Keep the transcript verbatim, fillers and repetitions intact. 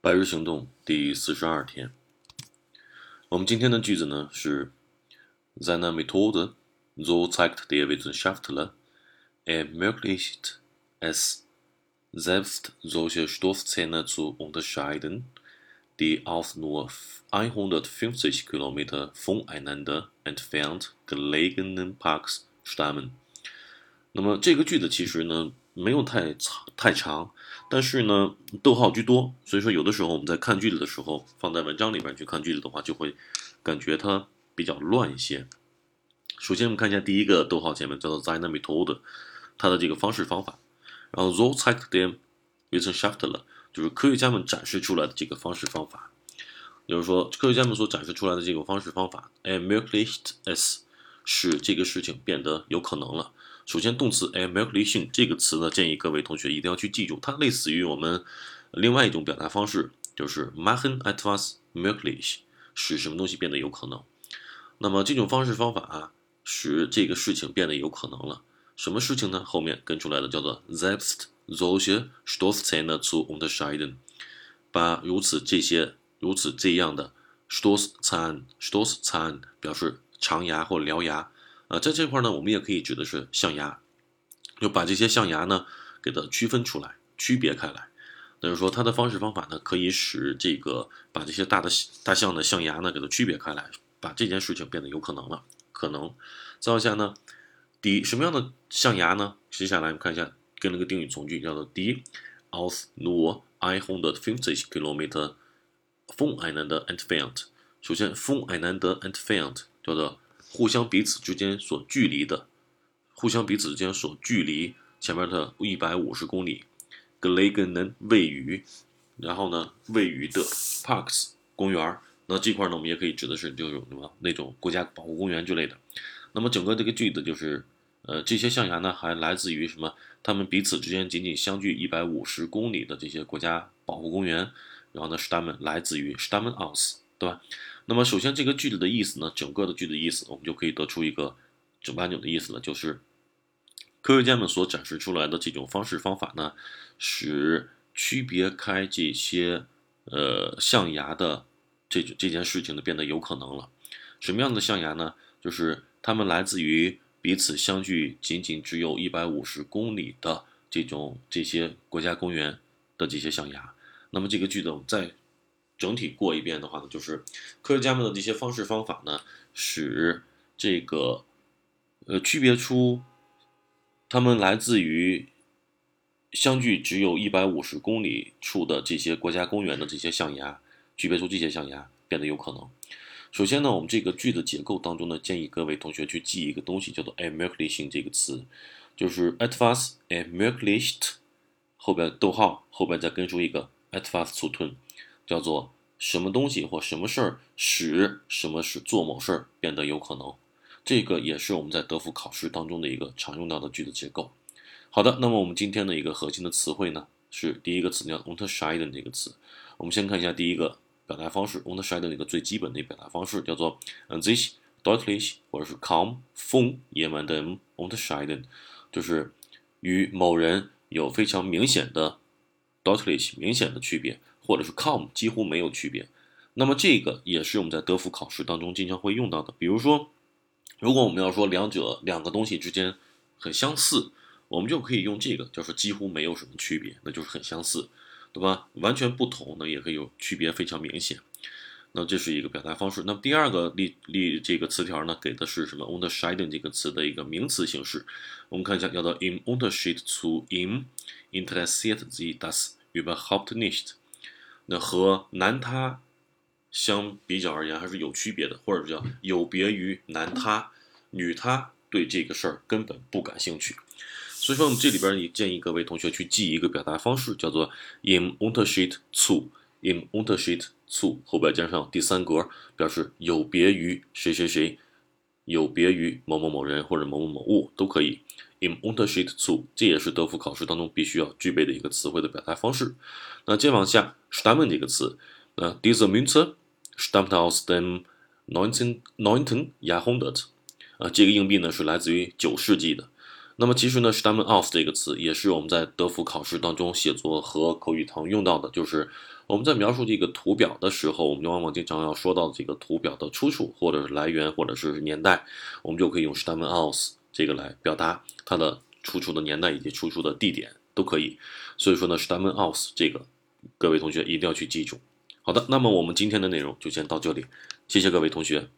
百日行动第四十二天，我们今天的句子呢是 Seine Methode, so zeigt der Wissenschaftler, ermöglicht es, selbst solche Stoßzähne zu unterscheiden, die auf nur hundertfünfzig Kilometer voneinander entfernt gelegenen Parks stammen。那么这个句子其实呢没有太长太长，但是呢逗号居多，所以说有的时候我们在看句子的时候，放在文章里面去看句子的话，就会感觉它比较乱一些。首先我们看一下第一个逗号前面叫做 Seine Methode， 它的这个方式方法，然后 so zeigt der Wissenschaftler 就是科学家们展示出来的这个方式方法，就是说科学家们所展示出来的这个方式方法 ermöglicht es 使这个事情变得有可能了。首先动词 ermöglichen 这个词呢，建议各位同学一定要去记住，它类似于我们另外一种表达方式，就是 machen etwas möglich 使什么东西变得有可能。那么这种方式方法、啊、使这个事情变得有可能了，什么事情呢？后面跟出来的叫做 selbst solche Stoßzähne zu unterscheiden， 把如此这些如此这样的 Stoßzahn Stoßzahn 表示长牙或獠牙啊，在这块呢，我们也可以指的是象牙，就把这些象牙呢给它区分出来、区别开来。那就是说，它的方式方法呢，可以使这个把这些大的大象的象牙呢给它区别开来，把这件事情变得有可能了。可能再往下呢，die 什么样的象牙呢？接下来我们看一下，跟了个定语从句，叫做 die aus nur hundertfünfzig Kilometer voneinander entfernt。首先 voneinander entfernt 叫做互相彼此之间所距离的，互相彼此之间所距离前面的一百五十公里 gelegenen 位于，然后呢位于的 parks 公园，那这块呢我们也可以指的是就是那种国家保护公园之类的。那么整个这个句子就是呃，这些象牙呢还来自于什么，他们彼此之间仅仅相距一百五十公里的这些国家保护公园，然后呢 Stammen 来自于 Stammen aus， 对吧？那么首先这个句子的意思呢，整个的句子的意思我们就可以得出一个整八九的意思了，就是科学家们所展示出来的这种方式方法呢，使区别开这些呃象牙的 这, 这件事情呢变得有可能了。什么样的象牙呢？就是它们来自于彼此相距仅仅只有一百五十公里的这种这些国家公园的这些象牙。那么这个句子我们再整体过一遍的话呢，就是科学家们的这些方式方法呢，使这个呃区别出他们来自于相距只有一百五十公里处的这些国家公园的这些象牙，区别出这些象牙变得有可能。首先呢，我们这个句子结构当中呢，建议各位同学去记一个东西，叫做 ermöglichen 这个词，就是 etwas ermöglicht 后边逗号后边再跟出一个 etwas zu tun，叫做什么东西或什么事儿使什么事做某事儿变得有可能。这个也是我们在德福考试当中的一个常用到的句子结构。好的，那么我们今天的一个核心的词汇呢，是第一个词叫 unterscheiden 这个词。我们先看一下第一个表达方式 unterscheiden 的一个最基本的表达方式，叫做 an sich deutlich 或者是 kaum von jemandem unterscheiden， 就是与某人有非常明显的 deutlich 明显的区别，或者是 com 几乎没有区别。那么这个也是我们在德福考试当中经常会用到的。比如说如果我们要说两者两个东西之间很相似，我们就可以用这个，就是几乎没有什么区别，那就是很相似，对吧？完全不同呢也可以有区别非常明显，那这是一个表达方式。那么第二个例例这个词条呢，给的是什么 unterscheiden 这个词的一个名词形式。我们看一下，叫做 im Unterschied zu ihm interessiert sie das überhaupt nicht，那和难他相比较而言还是有区别的，或者叫有别于男他，女他对这个事儿根本不感兴趣。所以说我们这里边也建议各位同学去记一个表达方式，叫做 im Unterschied zu im Unterschied zu 后边加上第三格，表示有别于谁谁谁，有别于某某某人或者某某某物都可以。im Unterschied zu 这也是德福考试当中必须要具备的一个词汇的表达方式。那接往下 stammen 这个词，那 diese Münze stammt aus dem neunzehnten Jahrhundert， 啊，这个硬币呢是来自于九世纪的。那么其实呢 stammen aus 这个词也是我们在德福考试当中写作和口语常用到的，就是我们在描述这个图表的时候，我们就往往经常要说到这个图表的出处，或者是来源，或者是年代，我们就可以用 Stammen aus 这个来表达它的出处的年代以及出处的地点都可以。所以说呢 Stammen aus 这个各位同学一定要去记住。好的，那么我们今天的内容就先到这里，谢谢各位同学。